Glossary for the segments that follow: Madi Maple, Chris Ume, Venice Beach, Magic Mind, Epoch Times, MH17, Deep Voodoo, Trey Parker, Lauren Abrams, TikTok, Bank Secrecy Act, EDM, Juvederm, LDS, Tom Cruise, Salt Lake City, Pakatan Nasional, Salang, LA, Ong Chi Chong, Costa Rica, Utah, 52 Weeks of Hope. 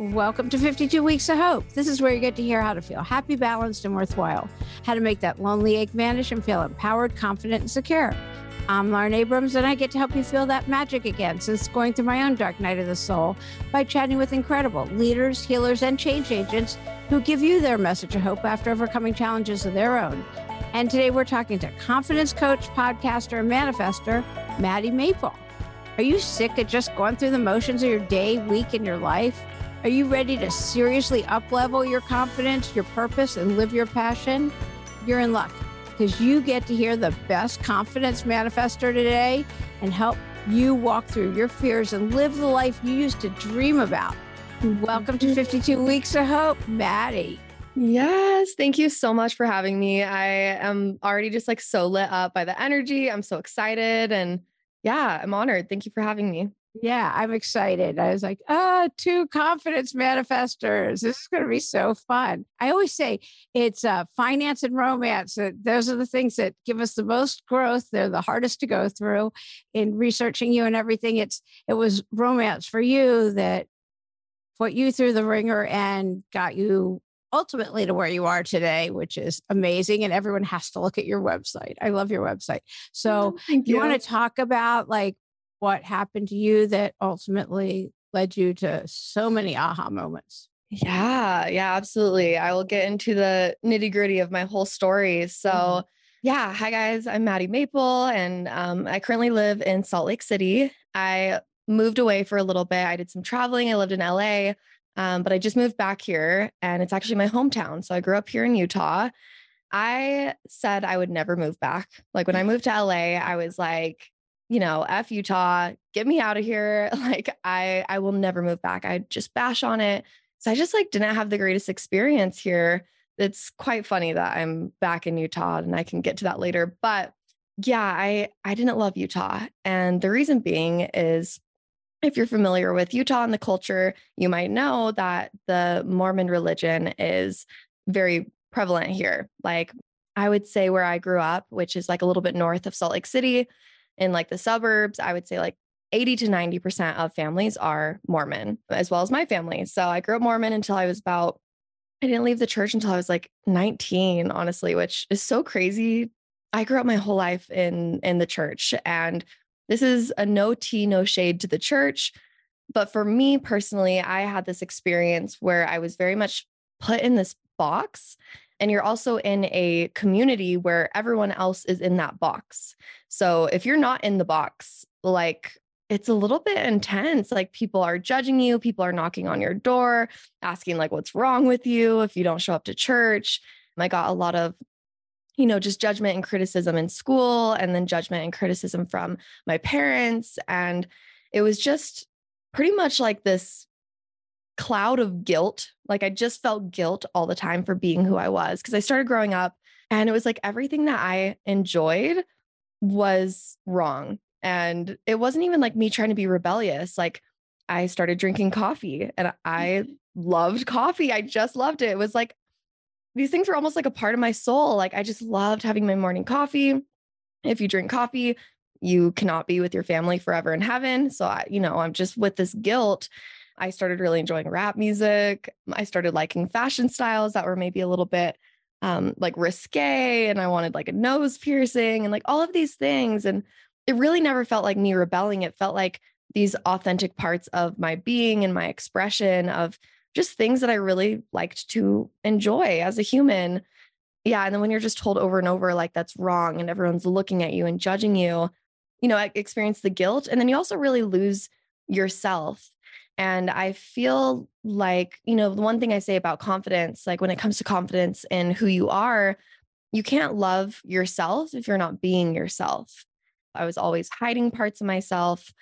Welcome to 52 Weeks of Hope. This is where you get to hear how to feel happy, balanced, and worthwhile, how to make that lonely ache vanish and feel empowered, confident, and secure. I'm Lauren Abrams, and I get to help you feel that magic again since going through my own dark night of the soul by chatting with incredible leaders, healers, and change agents who give you their message of hope after overcoming challenges of their own. And today we're talking to confidence coach, podcaster, and manifester, Madi Maple. Are you sick of just going through the motions of your day, week, and your life? Are you ready to seriously up-level your confidence, your purpose, and live your passion? You're in luck because you get to hear the best confidence manifester today and help you walk through your fears and live the life you used to dream about. Welcome to 52 Weeks of Hope, Madi. Yes. Thank you so much for having me. I am already just like so lit up by the energy. I'm so excited and yeah, I'm honored. Thank you for having me. Yeah, I'm excited. I was like, two confidence manifestors. This is going to be so fun. I always say it's finance and romance. Those are the things that give us the most growth. They're the hardest to go through in researching you and everything. It was romance for you that put you through the ringer and got you ultimately to where you are today, which is amazing. And everyone has to look at your website. I love your website. So you want to talk about like, what happened to you that ultimately led you to so many aha moments? Yeah, absolutely. I will get into the nitty gritty of my whole story. So yeah, hi guys, I'm Madi Maple and I currently live in Salt Lake City. I moved away for a little bit. I did some traveling. I lived in LA, but I just moved back here and it's actually my hometown. So I grew up here in Utah. I said I would never move back. Like when I moved to LA, I was like, you know, F Utah, get me out of here. Like I will never move back. I just bash on it. So I just like didn't have the greatest experience here. It's quite funny that I'm back in Utah and I can get to that later. But yeah, I didn't love Utah. And the reason being is if you're familiar with Utah and the culture, you might know that the Mormon religion is very prevalent here. Like I would say where I grew up, which is like a little bit north of Salt Lake City, in like the suburbs, I would say like 80 to 90% of families are Mormon, as well as my family. So I grew up Mormon until I didn't leave the church until I was like 19, honestly, which is so crazy. I grew up my whole life in the church. And this is a no tea, no shade to the church. But for me personally, I had this experience where I was very much put in this box. And you're also in a community where everyone else is in that box. So if you're not in the box, like it's a little bit intense. Like people are judging you. People are knocking on your door, asking like, what's wrong with you if you don't show up to church? And I got a lot of, you know, just judgment and criticism in school and then judgment and criticism from my parents. And it was just pretty much like this cloud of guilt. Like I just felt guilt all the time for being who I was because I started growing up and it was like everything that I enjoyed was wrong. And it wasn't even like me trying to be rebellious. Like I started drinking coffee and I loved coffee. I just loved it. It was like, these things were almost like a part of my soul. Like I just loved having my morning coffee. If you drink coffee, you cannot be with your family forever in heaven. So I'm just with this guilt. I started really enjoying rap music. I started liking fashion styles that were maybe a little bit like risque. And I wanted like a nose piercing and like all of these things. And it really never felt like me rebelling. It felt like these authentic parts of my being and my expression of just things that I really liked to enjoy as a human. Yeah. And then when you're just told over and over, like that's wrong and everyone's looking at you and judging you, you know, I experienced the guilt. And then you also really lose yourself. And I feel like, you know, the one thing I say about confidence, like when it comes to confidence in who you are, you can't love yourself if you're not being yourself. I was always hiding parts of myself.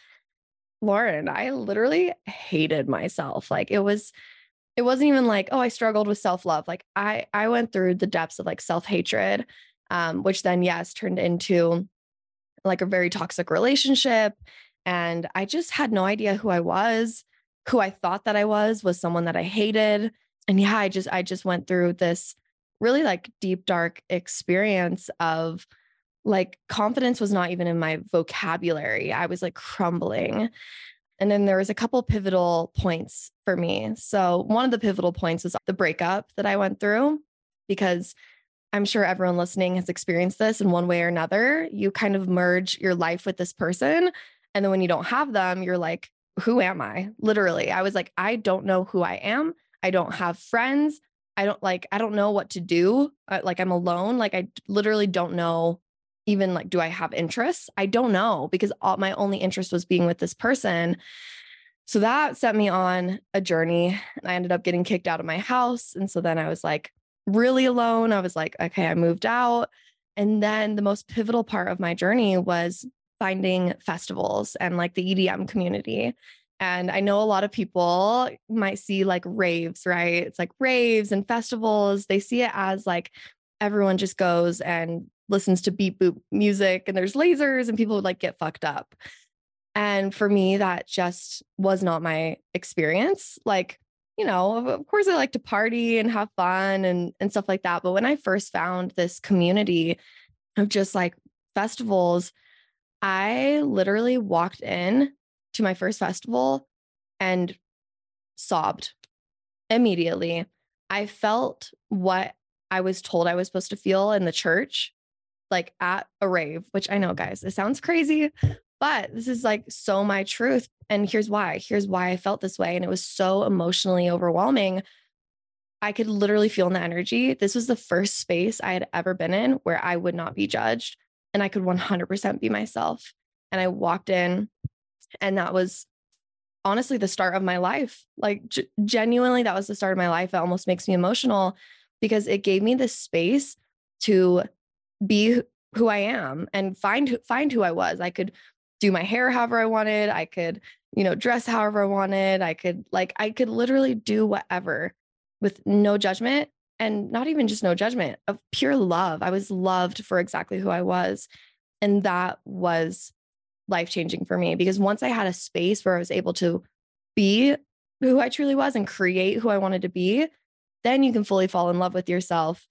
Lauren, I literally hated myself. Like it wasn't even like, oh, I struggled with self-love. Like I went through the depths of like self-hatred, which then, yes, turned into like a very toxic relationship. And I just had no idea who I was. Who I thought that I was someone that I hated. And yeah, I just went through this really like deep, dark experience of like confidence was not even in my vocabulary. I was like crumbling. And then there was a couple pivotal points for me. So one of the pivotal points was the breakup that I went through, because I'm sure everyone listening has experienced this in one way or another. You kind of merge your life with this person. And then when you don't have them, you're like, who am I? Literally, I was like, I don't know who I am. I don't have friends. I don't know what to do. Like I'm alone. Like I literally don't know even like, do I have interests? I don't know, because my only interest was being with this person. So that set me on a journey. I ended up getting kicked out of my house. And so then I was like really alone. I was like, okay, I moved out. And then the most pivotal part of my journey was finding festivals and like the EDM community. And I know a lot of people might see like raves, right? It's like raves and festivals. They see it as like everyone just goes and listens to beep boop music and there's lasers and people would like get fucked up. And for me, that just was not my experience. Like, you know, of course I like to party and have fun and stuff like that. But when I first found this community of just like festivals, I literally walked in to my first festival and sobbed immediately. I felt what I was told I was supposed to feel in the church, like at a rave, which I know, guys, it sounds crazy, but this is like so my truth. And here's why I felt this way. And it was so emotionally overwhelming. I could literally feel in the energy. This was the first space I had ever been in where I would not be judged and I could 100% be myself. And I walked in, and that was honestly the start of my life. Like genuinely, that was the start of my life. It almost makes me emotional, because it gave me the space to be who I am and find who I was. I could do my hair however I wanted. I could, you know, dress however I wanted. I could literally do whatever with no judgment, and not even just no judgment, of pure love. I was loved for exactly who I was. And that was life-changing for me, because once I had a space where I was able to be who I truly was and create who I wanted to be, then you can fully fall in love with yourself.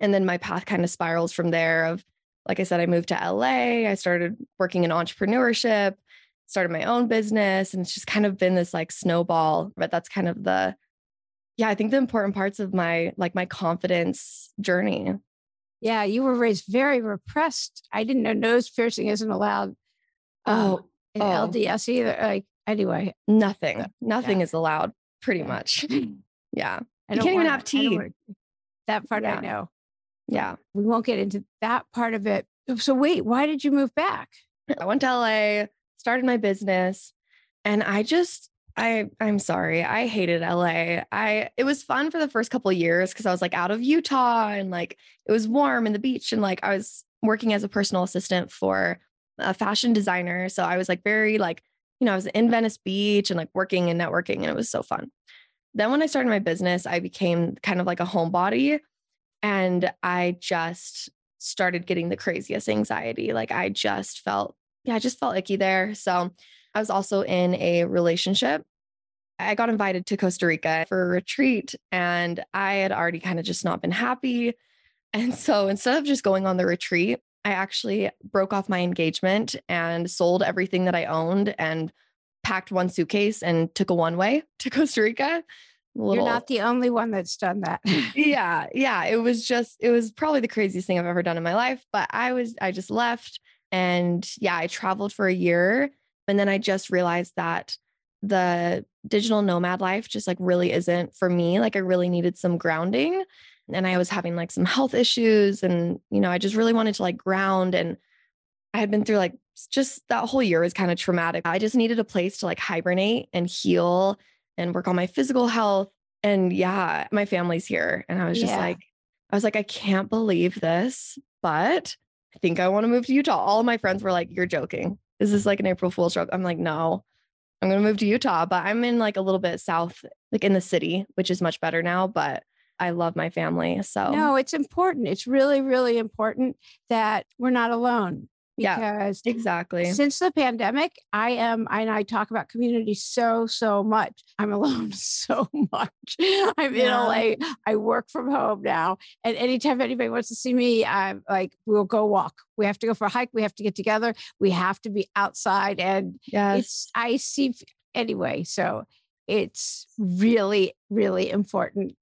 And then my path kind of spirals from there of, like I said, I moved to LA, I started working in entrepreneurship, started my own business. And it's just kind of been this like snowball, but that's kind of I think the important parts of my confidence journey. Yeah. You were raised very repressed. I didn't know nose piercing isn't allowed. LDS either. Like, anyway, nothing is allowed pretty much. Yeah. You can't even have tea. That part I know. Yeah. We won't get into that part of it. So wait, why did you move back? I went to LA, started my business, and I'm sorry. I hated LA. It was fun for the first couple of years, 'cause I was like out of Utah and like, it was warm and the beach. And like, I was working as a personal assistant for a fashion designer. So I was like very like, you know, I was in Venice Beach and like working and networking, and it was so fun. Then when I started my business, I became kind of like a homebody, and I just started getting the craziest anxiety. Like I just felt icky there. So I was also in a relationship. I got invited to Costa Rica for a retreat, and I had already kind of just not been happy. And so instead of just going on the retreat, I actually broke off my engagement and sold everything that I owned and packed one suitcase and took a one-way to Costa Rica. You're not the only one that's done that. Yeah. Yeah. It was probably the craziest thing I've ever done in my life, but I just left, and yeah, I traveled for a year. And then I just realized that the digital nomad life just like really isn't for me. Like I really needed some grounding, and I was having like some health issues, and, you know, I just really wanted to like ground, and I had been through like just that whole year was kind of traumatic. I just needed a place to like hibernate and heal and work on my physical health. And yeah, my family's here. And I was just like, I can't believe this, but I think I want to move to Utah. All of my friends were like, you're joking. Is this like an April Fool's joke? I'm like, no, I'm going to move to Utah, but I'm in like a little bit south, like in the city, which is much better now, but I love my family. So no, it's important. It's really, really important that we're not alone. Because exactly. Since the pandemic, I talk about community so much. I'm alone so much. I'm in LA. I work from home now. And anytime anybody wants to see me, I'm like, we'll go walk. We have to go for a hike. We have to get together. We have to be outside. And yes, I see anyway. So it's really, really important.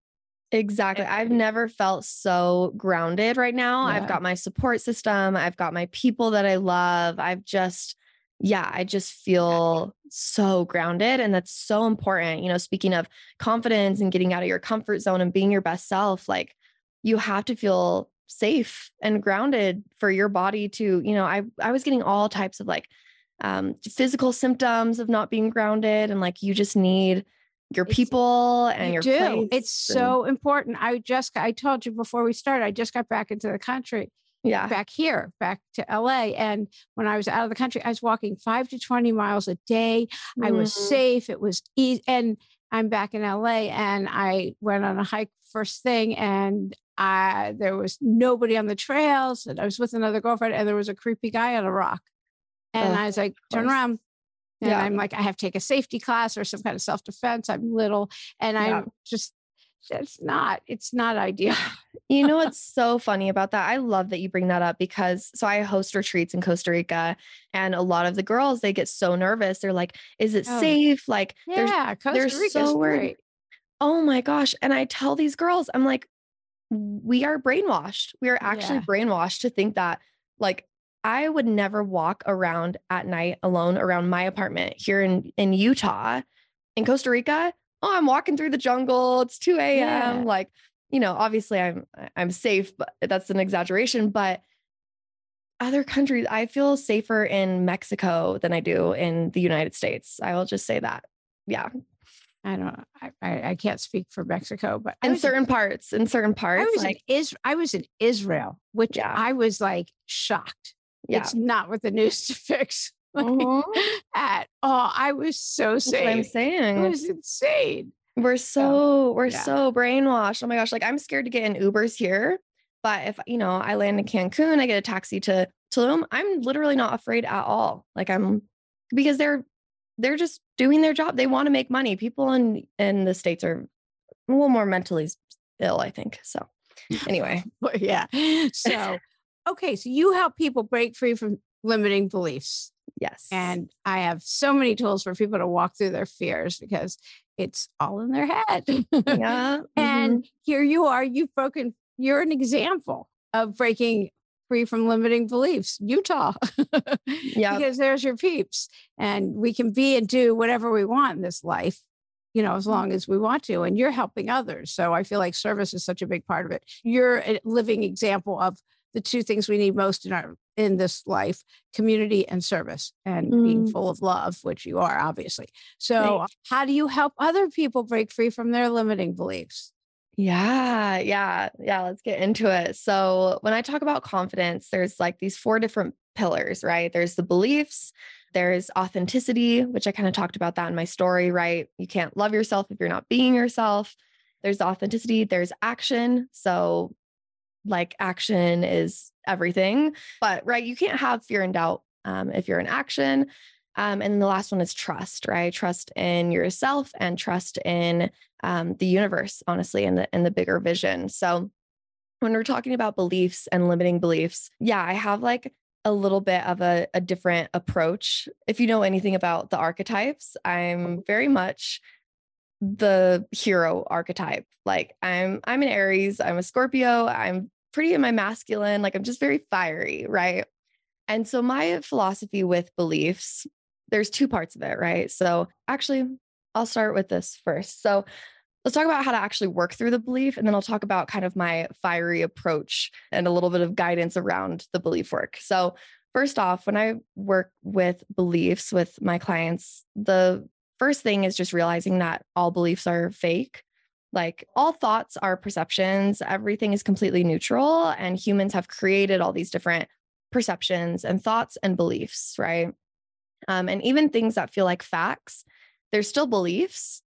Exactly. I've never felt so grounded right now. Yeah. I've got my support system. I've got my people that I love. I've just, yeah, I just feel so grounded. And that's so important. You know, speaking of confidence and getting out of your comfort zone and being your best self, like you have to feel safe and grounded for your body to, you know, I was getting all types of like physical symptoms of not being grounded. And like, you just need your people and your place. It's so important. I told you before we started, I just got back into the country. Yeah. Back to LA. And when I was out of the country, I was walking 5 to 20 miles a day. Mm-hmm. I was safe. It was easy. And I'm back in LA and I went on a hike first thing and there was nobody on the trails and I was with another girlfriend and there was a creepy guy on a rock. And I was like, turn around. And I'm like, I have to take a safety class or some kind of self-defense. I'm little. And I'm it's not ideal. You know, what's so funny about that? I love that you bring that up because I host retreats in Costa Rica and a lot of the girls, they get so nervous. They're like, is it safe? Like Costa Rica's so worried. Oh my gosh. And I tell these girls, I'm like, we are brainwashed. We are actually brainwashed to think that like, I would never walk around at night alone around my apartment here in Utah. In Costa Rica, oh, I'm walking through the jungle. It's 2 a.m. Yeah. Like, you know, obviously I'm safe, but that's an exaggeration. But other countries, I feel safer in Mexico than I do in the United States. I will just say that. Yeah. I don't. I can't speak for Mexico, but in certain parts, I was in Israel, which I was like shocked. Yeah. It's not what the news depicts at all. I was so safe. That's what I'm saying. It was insane. We're so brainwashed. Oh my gosh. Like I'm scared to get in Ubers here, but if, you know, I land in Cancun, I get a taxi to Tulum. I'm literally not afraid at all. Like because they're just doing their job. They want to make money. People in the States are a little more mentally ill, I think. So anyway. Yeah. So, okay. So you help people break free from limiting beliefs. Yes. And I have so many tools for people to walk through their fears because it's all in their head. Yeah. And here you are, you're an example of breaking free from limiting beliefs, Utah. Yeah. Because there's your peeps and we can be and do whatever we want in this life, you know, as long as we want to, and you're helping others. So I feel like service is such a big part of it. You're a living example of the two things we need most in this life, community and service, and being full of love, which you are obviously. So how do you help other people break free from their limiting beliefs? Yeah. Let's get into it. So when I talk about confidence, there's like these four different pillars, right? There's the beliefs, there's authenticity, which I kind of talked about that in my story, right? You can't love yourself if you're not being yourself. There's authenticity, there's action. So like action is everything, but right, you can't have fear and doubt if you're in action. And the last one is trust, right? Trust in yourself and trust in the universe, honestly, and the bigger vision. So when we're talking about beliefs and limiting beliefs, I have like a little bit of a different approach. If you know anything about the archetypes, I'm very much the hero archetype. Like I'm an Aries, I'm a Scorpio, I'm pretty in my masculine, like I'm just very fiery, right? And so my philosophy with beliefs, there's two parts of it, right? So actually, I'll start with this first. So let's talk about how to actually work through the belief, and then I'll talk about kind of my fiery approach and a little bit of guidance around the belief work. So first off, when I work with beliefs with my clients, the first thing is just realizing that all beliefs are fake. Like all thoughts are perceptions. Everything is completely neutral, and humans have created all these different perceptions and thoughts and beliefs, right? And even things that feel like facts, they're still beliefs,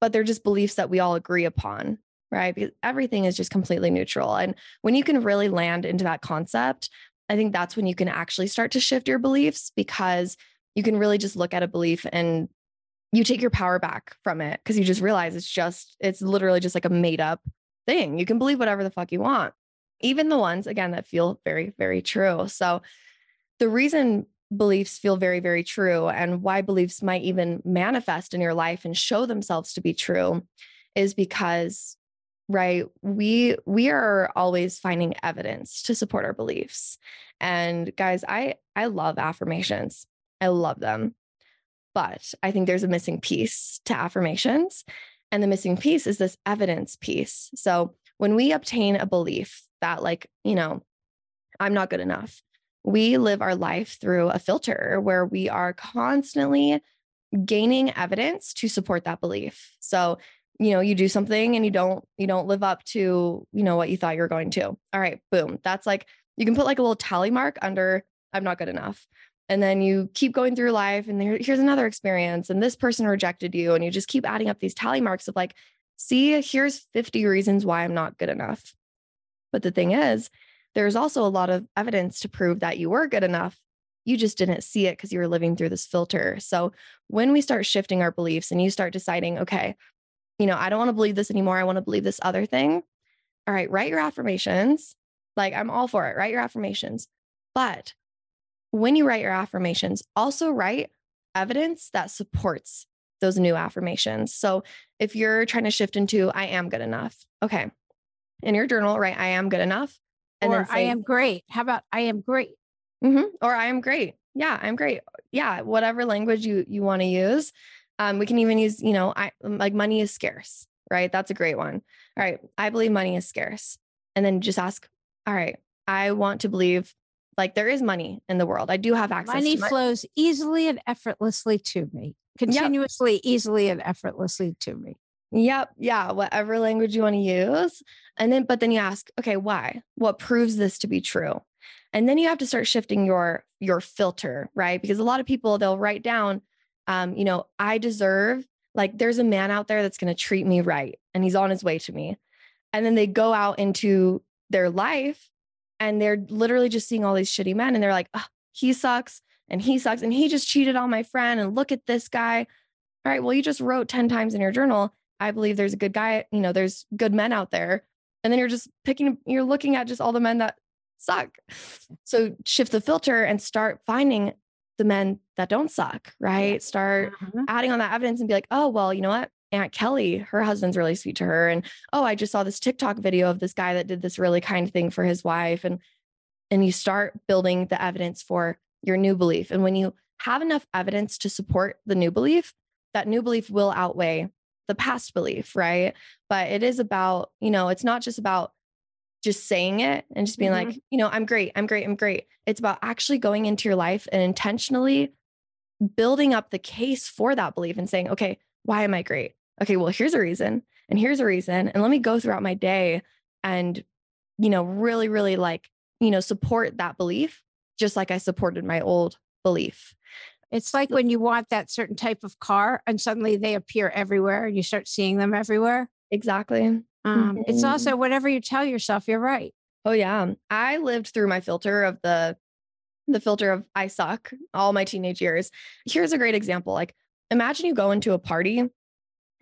but they're just beliefs that we all agree upon, right? Because everything is just completely neutral. And when you can really land into that concept, I think that's when you can actually start to shift your beliefs, because you can really just look at a belief and you take your power back from it, because you just realize it's literally just like a made up thing. You can believe whatever the fuck you want. Even the ones, again, that feel very, very true. So the reason beliefs feel very, very true and why beliefs might even manifest in your life and show themselves to be true is because, right, we are always finding evidence to support our beliefs. And guys, I love affirmations. I love them. But I think there's a missing piece to affirmations. And the missing piece is this evidence piece. So when we obtain a belief that, like, you know, I'm not good enough, we live our life through a filter where we are constantly gaining evidence to support that belief. So, you know, you do something and you don't live up to, you know, what you thought you were going to. All right, boom. That's like, you can put like a little tally mark under I'm not good enough. And then you keep going through life and here's another experience. And this person rejected you. And you just keep adding up these tally marks of like, see, here's 50 reasons why I'm not good enough. But the thing is, there's also a lot of evidence to prove that you were good enough. You just didn't see it because you were living through this filter. So when we start shifting our beliefs and you start deciding, okay, you know, I don't want to believe this anymore. I want to believe this other thing. All right, write your affirmations. Like, I'm all for it. Write your affirmations. But when you write your affirmations, also write evidence that supports those new affirmations. So if you're trying to shift into, I am good enough. Okay. In your journal, write, I am good enough. And or then say, I am great. How about I am great? Mm-hmm. Or I am great. Yeah, I'm great. Yeah. Whatever language you want to use. We can even use, you know, like money is scarce, right? That's a great one. All right. I believe money is scarce. And then just ask, all right, I want to believe like there is money in the world. I do have access to money. Flows easily and effortlessly to me. Continuously, yep. Easily and effortlessly to me. Yep. Yeah. Whatever language you want to use. And then, but then you ask, okay, why? What proves this to be true? And then you have to start shifting your filter, right? Because a lot of people, they'll write down, you know, I deserve, like there's a man out there that's going to treat me right. And he's on his way to me. And then they go out into their life and they're literally just seeing all these shitty men. And they're like, oh, he sucks. And he sucks. And he just cheated on my friend. And look at this guy. All right. Well, you just wrote 10 times in your journal, I believe there's a good guy, you know, there's good men out there. And then you're looking at just all the men that suck. So shift the filter and start finding the men that don't suck, right? Start adding on that evidence and be like, oh, well, you know what? Aunt Kelly, her husband's really sweet to her. And, oh, I just saw this TikTok video of this guy that did this really kind thing for his wife. And you start building the evidence for your new belief. And when you have enough evidence to support the new belief, that new belief will outweigh the past belief, right? But it is about, you know, it's not just about just saying it and just being like, you know, I'm great, I'm great, I'm great. It's about actually going into your life and intentionally building up the case for that belief and saying, okay, why am I great? Okay, well, here's a reason and here's a reason. And let me go throughout my day and, you know, really, really like, you know, support that belief, just like I supported my old belief. It's like when you want that certain type of car and suddenly they appear everywhere and you start seeing them everywhere. Exactly. It's also whatever you tell yourself, you're right. Oh yeah. I lived through my filter of the filter of I suck all my teenage years. Here's a great example. Like imagine you go into a party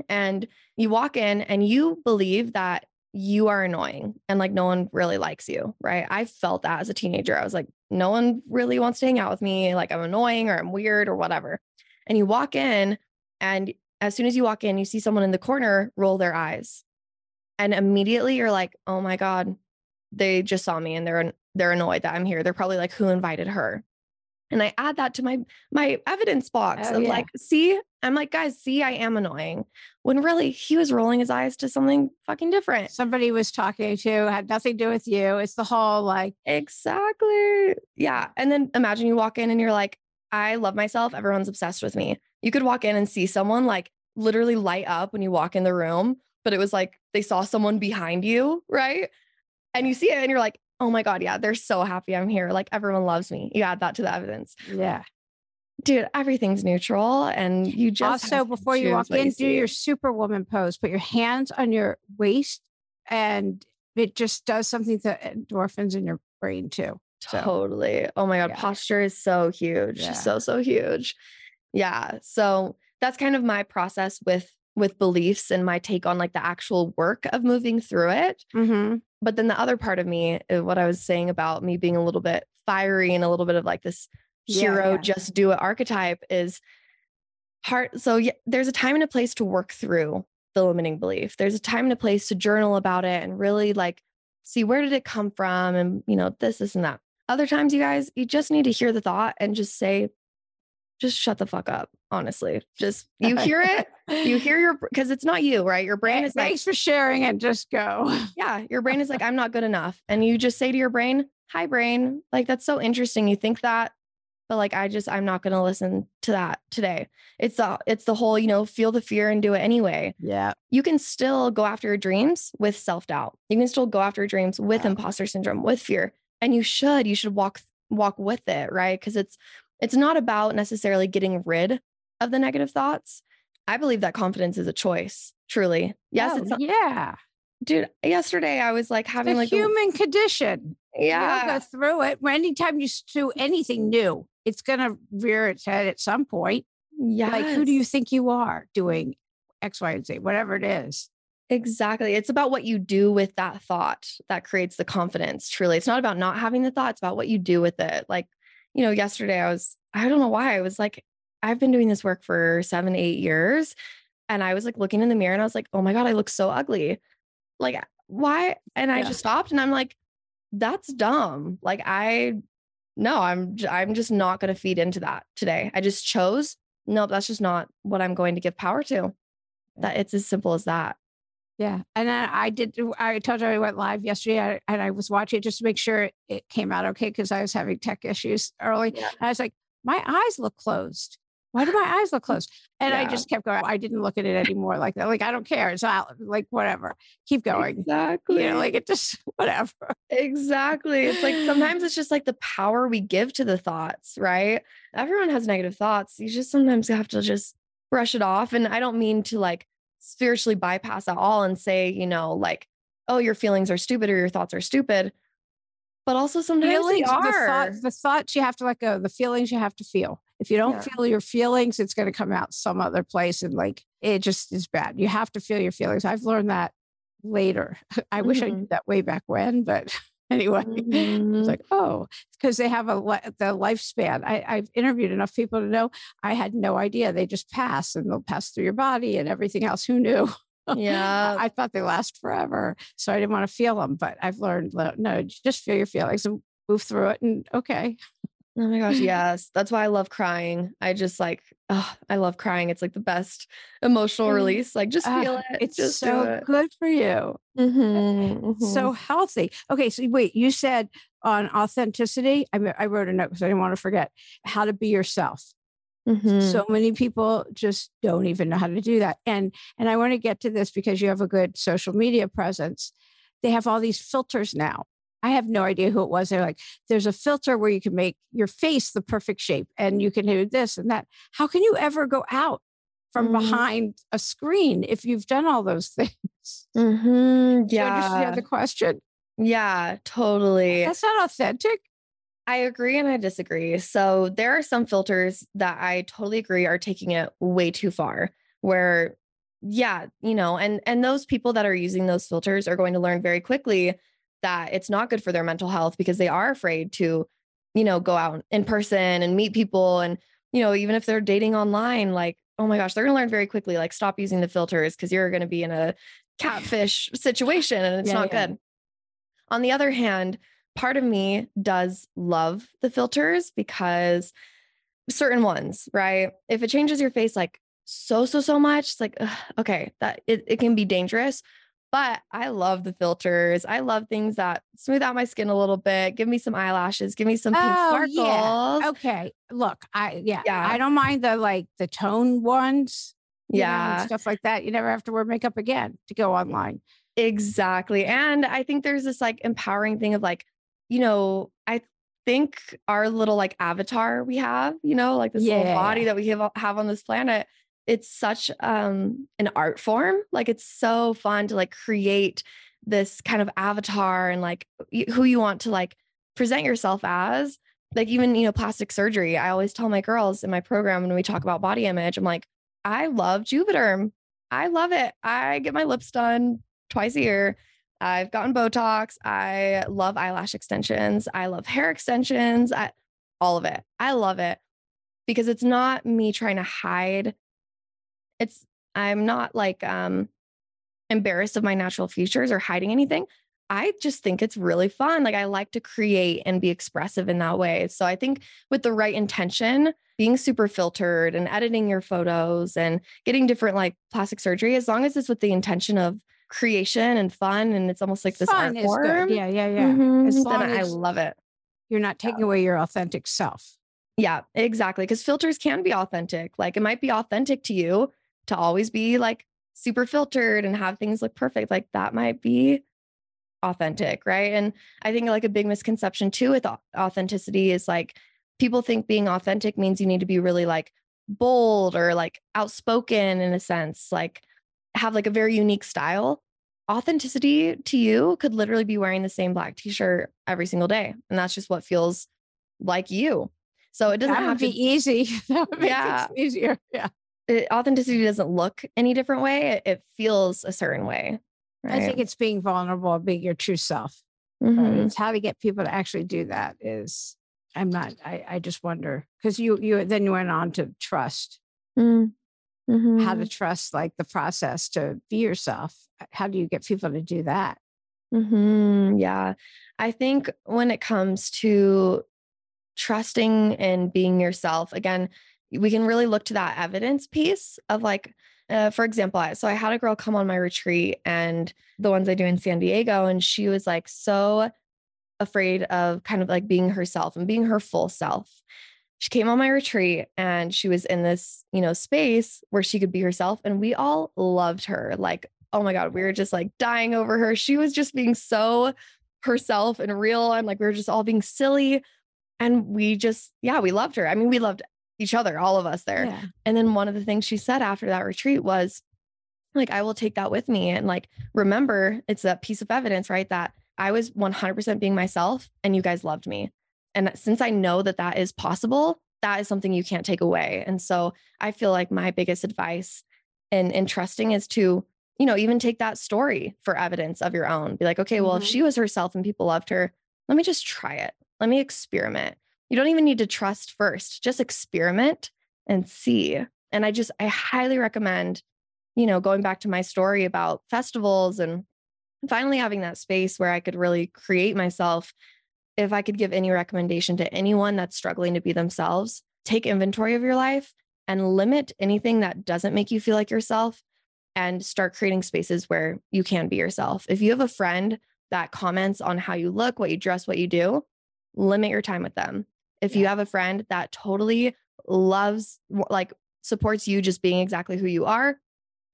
and you walk in and you believe that you are annoying and like no one really likes you, right? I felt that as a teenager. I was like, no one really wants to hang out with me. Like I'm annoying or I'm weird or whatever. And you walk in and as soon as you walk in, you see someone in the corner roll their eyes. And immediately you're like, oh my God, they just saw me and they're annoyed that I'm here. They're probably like, who invited her? And I add that to my evidence box of like, see, I'm like, guys, see, I am annoying. When really he was rolling his eyes to something fucking different. Somebody was talking to, had nothing to do with you. It's the whole like. Exactly. Yeah. And then imagine you walk in and you're like, I love myself. Everyone's obsessed with me. You could walk in and see someone like literally light up when you walk in the room, but it was like, they saw someone behind you. Right. And you see it and you're like, oh my God. Yeah. They're so happy I'm here. Like everyone loves me. You add that to the evidence. Yeah. Dude, everything's neutral. And you just also, before you walk in, do your superwoman pose, put your hands on your waist and it just does something to endorphins in your brain too. So. Totally. Oh my God. Yeah. Posture is so huge. Yeah. So huge. Yeah. So that's kind of my process with beliefs and my take on like the actual work of moving through it. Mm-hmm. But then the other part of me, what I was saying about me being a little bit fiery and a little bit of like this hero, just do it archetype is hard. So there's a time and a place to work through the limiting belief. There's a time and a place to journal about it and really like, see, where did it come from? And you know, this and that. Other times, you guys, you just need to hear the thought and just say, just shut the fuck up. Honestly, just, you hear it, you hear your, because it's not you, right? Your brain is like, thanks for sharing and just go. Yeah. Your brain is like, I'm not good enough. And you just say to your brain, hi brain, like, that's so interesting. You think that, but like, I'm not going to listen to that today. It's the whole, you know, feel the fear and do it anyway. Yeah. You can still go after your dreams with self-doubt. You can still go after your dreams with imposter syndrome, with fear. And you should walk with it. Right. Cause it's not about necessarily getting rid of the negative thoughts. I believe that confidence is a choice. Truly. Yes. Dude, yesterday I was like having like human condition. Yeah. You'll go through it. Anytime you do anything new, it's going to rear its head at some point. Yeah. Like, who do you think you are doing X, Y, and Z, whatever it is. Exactly. It's about what you do with that thought that creates the confidence. Truly. It's not about not having the thought. It's about what you do with it. Like, you know, yesterday I don't know why I was like, I've been doing this work for 7-8 years. And I was like looking in the mirror and I was like, oh my God, I look so ugly. Like, why? And I just stopped and I'm like, that's dumb. Like, I'm just not going to feed into that today. I just chose, nope, that's just not what I'm going to give power to. That it's as simple as that. Yeah. And I told you I went live yesterday and I was watching it just to make sure it came out okay, because I was having tech issues early. Yeah. I was like, my eyes look closed. Why do my eyes look closed? And I just kept going. I didn't look at it anymore like that. Like, I don't care. It's out. Like, whatever. Keep going. Exactly. You know, like, it just, whatever. Exactly. It's like, sometimes it's just like the power we give to the thoughts, right? Everyone has negative thoughts. You just sometimes have to just brush it off. And I don't mean to like spiritually bypass it all and say, you know, like, oh, your feelings are stupid or your thoughts are stupid. But also sometimes feelings, they are. The thoughts you have to let go. The feelings you have to feel. If you don't feel your feelings, it's going to come out some other place. And like, it just is bad. You have to feel your feelings. I've learned that later. I wish I knew that way back when, but anyway, it's like, oh, because they have the lifespan. I've interviewed enough people to know I had no idea. They just pass and they'll pass through your body and everything else. Who knew? Yeah. I thought they last forever. So I didn't want to feel them, but I've learned, no, just feel your feelings and move through it. And okay. Oh my gosh. Yes. That's why I love crying. I just like, I love crying. It's like the best emotional release. Like, just feel it. It's just so good for you. So healthy. Okay. So wait, you said on authenticity, I wrote a note because I didn't want to forget how to be yourself. So many people just don't even know how to do that. And I want to get to this because you have a good social media presence. They have all these filters now. I have no idea who it was. They're like, there's a filter where you can make your face the perfect shape and you can do this and that. How can you ever go out from behind a screen if you've done all those things? Yeah. Do you understand the question? Yeah, totally. That's not authentic. I agree and I disagree. So there are some filters that I totally agree are taking it way too far where, yeah, you know, and those people that are using those filters are going to learn very quickly that it's not good for their mental health because they are afraid to, you know, go out in person and meet people. And, you know, even if they're dating online, like, oh my gosh, they're going to learn very quickly, like, stop using the filters because you're going to be in a catfish situation and it's not good. On the other hand, part of me does love the filters because certain ones, right? If it changes your face, like so much, it's like, ugh, okay, that it can be dangerous. But I love the filters. I love things that smooth out my skin a little bit. Give me some eyelashes. Give me some pink sparkles. Yeah. Okay. Look, I don't mind the tone ones. Yeah. Know, stuff like that. You never have to wear makeup again to go online. Exactly. And I think there's this like empowering thing of like, you know, I think our little like avatar we have, you know, like this little body that we have on this planet. It's such an art form. Like, it's so fun to like create this kind of avatar and like who you want to like present yourself as. Like, even, you know, plastic surgery. I always tell my girls in my program when we talk about body image, I'm like, I love Juvederm. I love it. I get my lips done twice a year. I've gotten Botox. I love eyelash extensions. I love hair extensions. I all of it. I love it because it's not me trying to hide. I'm not like embarrassed of my natural features or hiding anything. I just think it's really fun. Like I like to create and be expressive in that way. So I think with the right intention, being super filtered and editing your photos and getting different like plastic surgery, as long as it's with the intention of creation and fun, and it's almost like this fun art form. Good. Yeah. Mm-hmm. As long as I love it. You're not taking away your authentic self. Yeah, exactly. Because filters can be authentic. Like it might be authentic to you to always be like super filtered and have things look perfect. Like that might be authentic, right? And I think like a big misconception too with authenticity is like people think being authentic means you need to be really like bold or like outspoken in a sense, like have like a very unique style. Authenticity to you could literally be wearing the same black t-shirt every single day. And that's just what feels like you. So it doesn't have to be easy. That would make it easier. Yeah. Authenticity doesn't look any different way. It feels a certain way. Right? I think it's being vulnerable, being your true self. Mm-hmm. It's how to get people to actually do that is, I just wonder, because you then went on to trust, mm-hmm. how to trust, like the process to be yourself. How do you get people to do that? Mm-hmm. Yeah. I think when it comes to trusting and being yourself, again, we can really look to that evidence piece of like, for example, so I had a girl come on my retreat and the ones I do in San Diego, and she was like so afraid of kind of like being herself and being her full self. She came on my retreat and she was in this, space where she could be herself, and we all loved her. Like, oh my God, we were just like dying over her. She was just being so herself and real, and like we were just all being silly, and we just we loved her. I mean, we loved each other, all of us there. Yeah. And then one of the things she said after that retreat was like, I will take that with me. And like, remember, it's a piece of evidence, right? That I was 100% being myself and you guys loved me. And since I know that that is possible, that is something you can't take away. And so I feel like my biggest advice in trusting is to, even take that story for evidence of your own. Be like, okay, well, if she was herself and people loved her, let me just try it. Let me experiment. You don't even need to trust first, just experiment and see. And I highly recommend, going back to my story about festivals and finally having that space where I could really create myself. If I could give any recommendation to anyone that's struggling to be themselves, take inventory of your life and limit anything that doesn't make you feel like yourself and start creating spaces where you can be yourself. If you have a friend that comments on how you look, what you dress, what you do, limit your time with them. If you have a friend that totally loves, like supports you just being exactly who you are,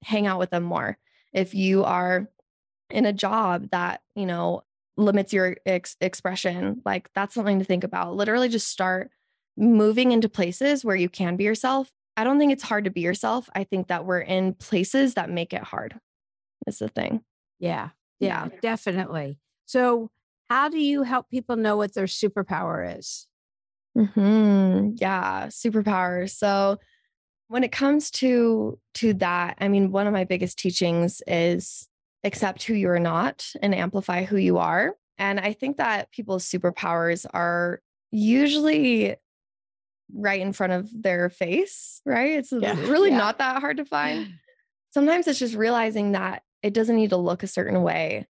hang out with them more. If you are in a job that, limits your expression, like that's something to think about. Literally just start moving into places where you can be yourself. I don't think it's hard to be yourself. I think that we're in places that make it hard. That's the thing. Yeah, definitely. So how do you help people know what their superpower is? Mm-hmm. Yeah. Superpowers. So when it comes to that, I mean, one of my biggest teachings is accept who you're not and amplify who you are. And I think that people's superpowers are usually right in front of their face, right? It's really not that hard to find. Sometimes it's just realizing that it doesn't need to look a certain way.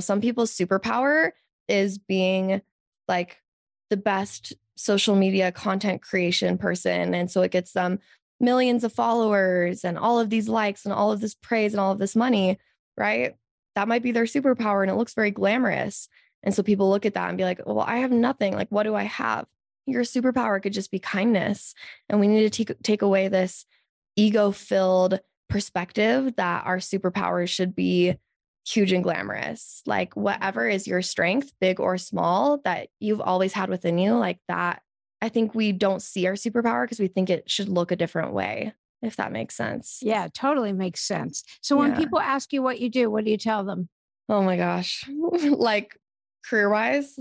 Some people's superpower is being like the best social media content creation person. And so it gets them millions of followers and all of these likes and all of this praise and all of this money, right? That might be their superpower and it looks very glamorous. And so people look at that and be like, well, I have nothing. Like, what do I have? Your superpower could just be kindness. And we need to take away this ego-filled perspective that our superpowers should be huge and glamorous. Like whatever is your strength, big or small, that you've always had within you, like that. I think we don't see our superpower because we think it should look a different way, if that makes sense. Yeah, totally makes sense. So when people ask you what you do, what do you tell them? Oh my gosh. Like career-wise,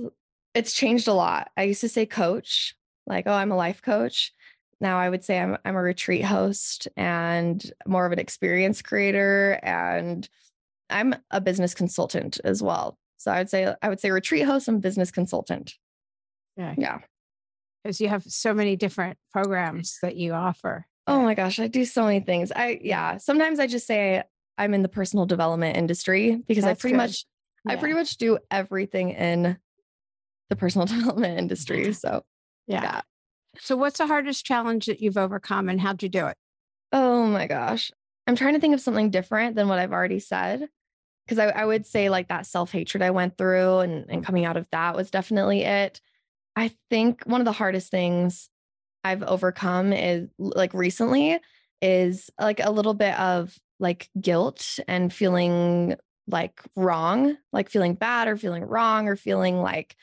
it's changed a lot. I used to say coach, like, oh, I'm a life coach. Now I would say I'm a retreat host and more of an experience creator, and I'm a business consultant as well. So I would say retreat host and business consultant. Yeah. because you have so many different programs that you offer. Oh my gosh. I do so many things. Sometimes I just say I'm in the personal development industry because I pretty much do everything in the personal development industry. So yeah. So what's the hardest challenge that you've overcome and how'd you do it? Oh my gosh. I'm trying to think of something different than what I've already said. Because I would say like that self-hatred I went through and coming out of that was definitely it. I think one of the hardest things I've overcome recently is a little bit of like guilt and feeling like wrong, like feeling bad or feeling wrong or feeling like,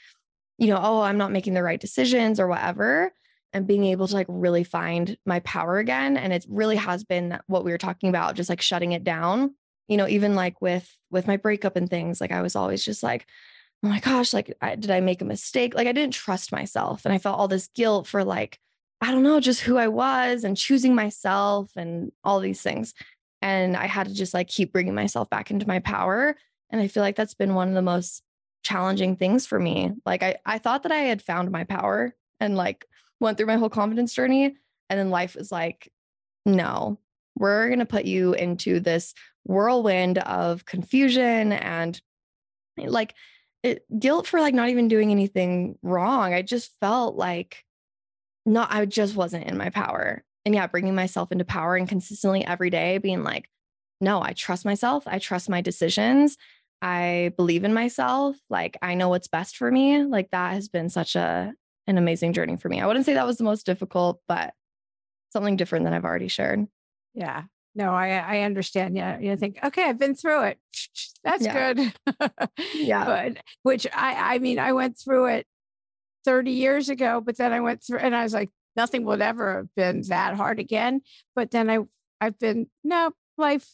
you know, oh, I'm not making the right decisions or whatever. And being able to like really find my power again. And it really has been what we were talking about, just like shutting it down, you know, even like with my breakup and things, like I was always just like, oh my gosh, like, did I make a mistake? Like I didn't trust myself. And I felt all this guilt for like, I don't know, just who I was and choosing myself and all these things. And I had to just like keep bringing myself back into my power. And I feel like that's been one of the most challenging things for me. Like I thought that I had found my power and like went through my whole confidence journey. And then life was like, no, we're going to put you into this whirlwind of confusion and like guilt for like not even doing anything wrong. I just felt like I just wasn't in my power. And yeah, bringing myself into power and consistently every day being like, no, I trust myself. I trust my decisions. I believe in myself. Like I know what's best for me. Like that has been such an amazing journey for me. I wouldn't say that was the most difficult, but something different than I've already shared. Yeah. No, I understand. Yeah. You think, okay, I've been through it. That's good. Yeah. But, which I mean, I went through it 30 years ago, but then I went through and I was like, nothing would ever have been that hard again. But then I've been, no, life.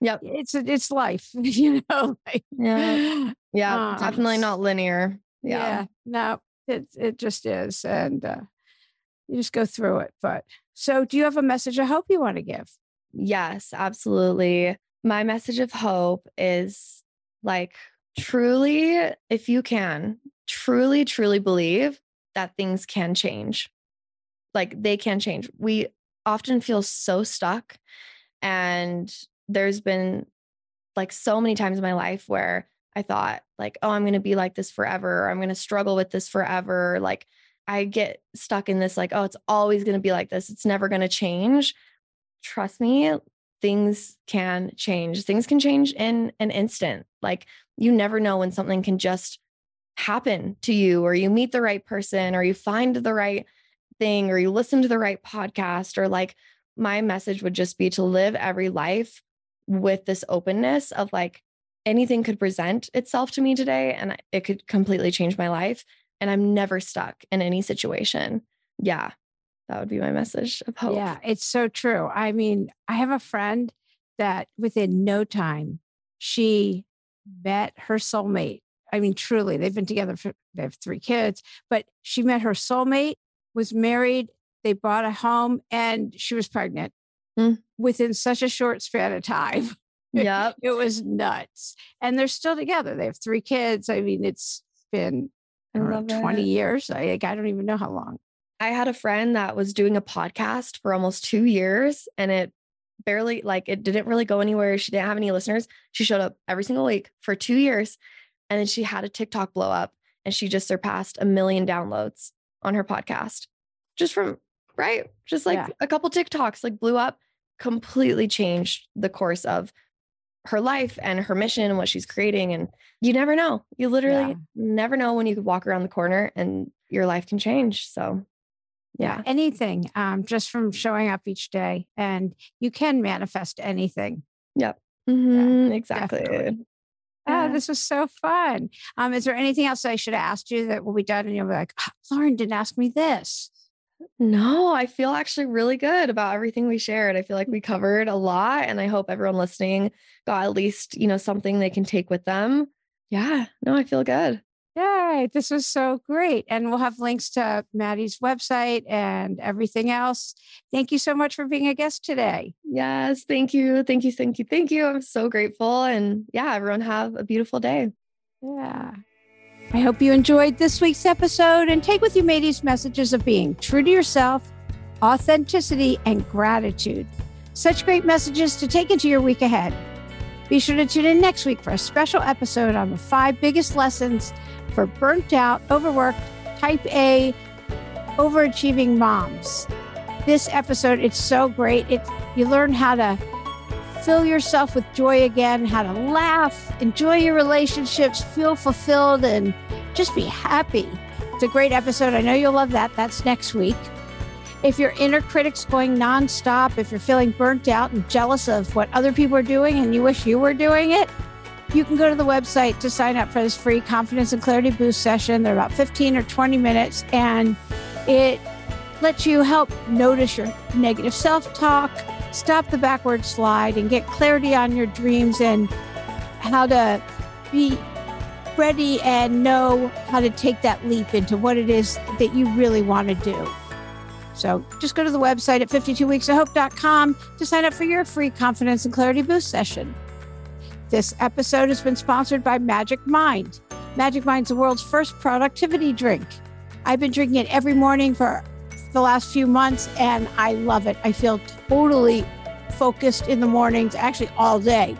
Yep. It's life, you know? Like, yeah. Yeah. Definitely not linear. Yeah. No, it just is. And, you just go through it. But so do you have a message of hope you want to give? Yes, absolutely. My message of hope is like, truly, if you can truly, truly believe that things can change, like they can change. We often feel so stuck. And there's been like so many times in my life where I thought like, oh, I'm going to be like this forever. Or I'm going to struggle with this forever. Like I get stuck in this, like, oh, it's always going to be like this. It's never going to change. Trust me, things can change. Things can change in an instant. Like you never know when something can just happen to you, or you meet the right person, or you find the right thing, or you listen to the right podcast, or like my message would just be to live every life with this openness of like anything could present itself to me today and it could completely change my life. And I'm never stuck in any situation. Yeah. That would be my message of hope. Yeah, it's so true. I mean, I have a friend that within no time, she met her soulmate. I mean, truly, they've been together for, they have 3 kids, but she met her soulmate, was married, they bought a home, and she was pregnant within such a short span of time. Yeah, it was nuts. And they're still together. They have 3 kids. I mean, it's been 20 years. I don't even know how long. I had a friend that was doing a podcast for almost 2 years and it barely, like it didn't really go anywhere. She didn't have any listeners. She showed up every single week for 2 years. And then she had a TikTok blow up and she just surpassed 1 million downloads on her podcast just from, right? Just like a couple TikToks, like blew up, completely changed the course of her life and her mission and what she's creating. And you never know, you literally never know when you could walk around the corner and your life can change. So yeah. Anything, just from showing up each day and you can manifest anything. Yep. Mm-hmm. Yeah, exactly. Definitely. Yeah. Oh, this was so fun. Is there anything else I should have asked you that will be done? And you'll be like, oh, Lauren didn't ask me this. No, I feel actually really good about everything we shared. I feel like we covered a lot and I hope everyone listening got at least, you know, something they can take with them. Yeah. No, I feel good. Yay. This was so great. And we'll have links to Madi's website and everything else. Thank you so much for being a guest today. Yes. Thank you. Thank you. Thank you. Thank you. I'm so grateful. And yeah, everyone have a beautiful day. Yeah. I hope you enjoyed this week's episode and take with you Madi's messages of being true to yourself, authenticity, and gratitude. Such great messages to take into your week ahead. Be sure to tune in next week for a special episode on the 5 biggest lessons for burnt out, overworked, type A, overachieving moms. This episode, it's so great. You learn how to fill yourself with joy again, how to laugh, enjoy your relationships, feel fulfilled, and just be happy. It's a great episode. I know you'll love that. That's next week. If your inner critic's going nonstop, if you're feeling burnt out and jealous of what other people are doing and you wish you were doing it, you can go to the website to sign up for this free confidence and clarity boost session. They're about 15 or 20 minutes, and it lets you help notice your negative self-talk, stop the backward slide, and get clarity on your dreams and how to be ready and know how to take that leap into what it is that you really want to do. So just go to the website at 52weeksofhope.com to sign up for your free confidence and clarity boost session. This episode has been sponsored by Magic Mind. Magic Mind's the world's first productivity drink. I've been drinking it every morning for the last few months, and I love it. I feel totally focused in the mornings, actually all day.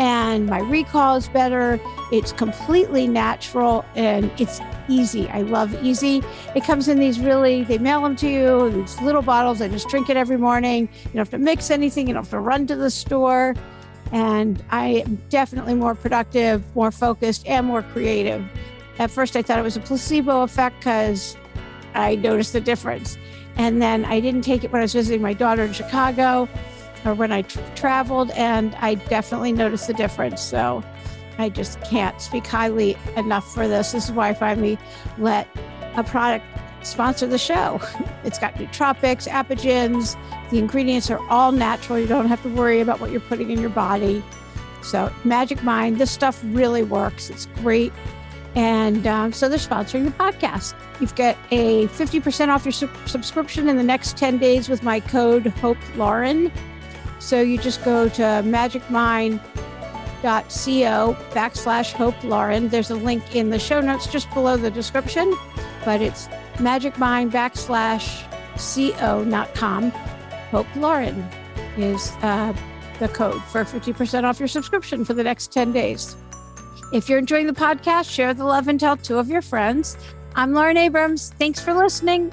And my recall is better. It's completely natural, and it's easy. I love easy. It comes in these they mail them to you, these little bottles. I just drink it every morning. You don't have to mix anything. You don't have to run to the store. And I am definitely more productive, more focused, and more creative. At first, I thought it was a placebo effect because I noticed the difference. And then I didn't take it when I was visiting my daughter in Chicago or when I traveled, and I definitely noticed the difference. So I just can't speak highly enough for this. This is why I finally let a product sponsor the show. It's got nootropics, apigens. The ingredients are all natural. You don't have to worry about what you're putting in your body. So Magic Mind, this stuff really works. It's great. And so they're sponsoring the podcast. You've got a 50% off your subscription in the next 10 days with my code HOPELAUREN. So you just go to magicmind.co/HOPELAUREN. There's a link in the show notes just below the description, but it's magicmind.co.com. HOPELAUREN is the code for 50% off your subscription for the next 10 days. If you're enjoying the podcast, share the love and tell 2 of your friends. I'm Lauren Abrams. Thanks for listening.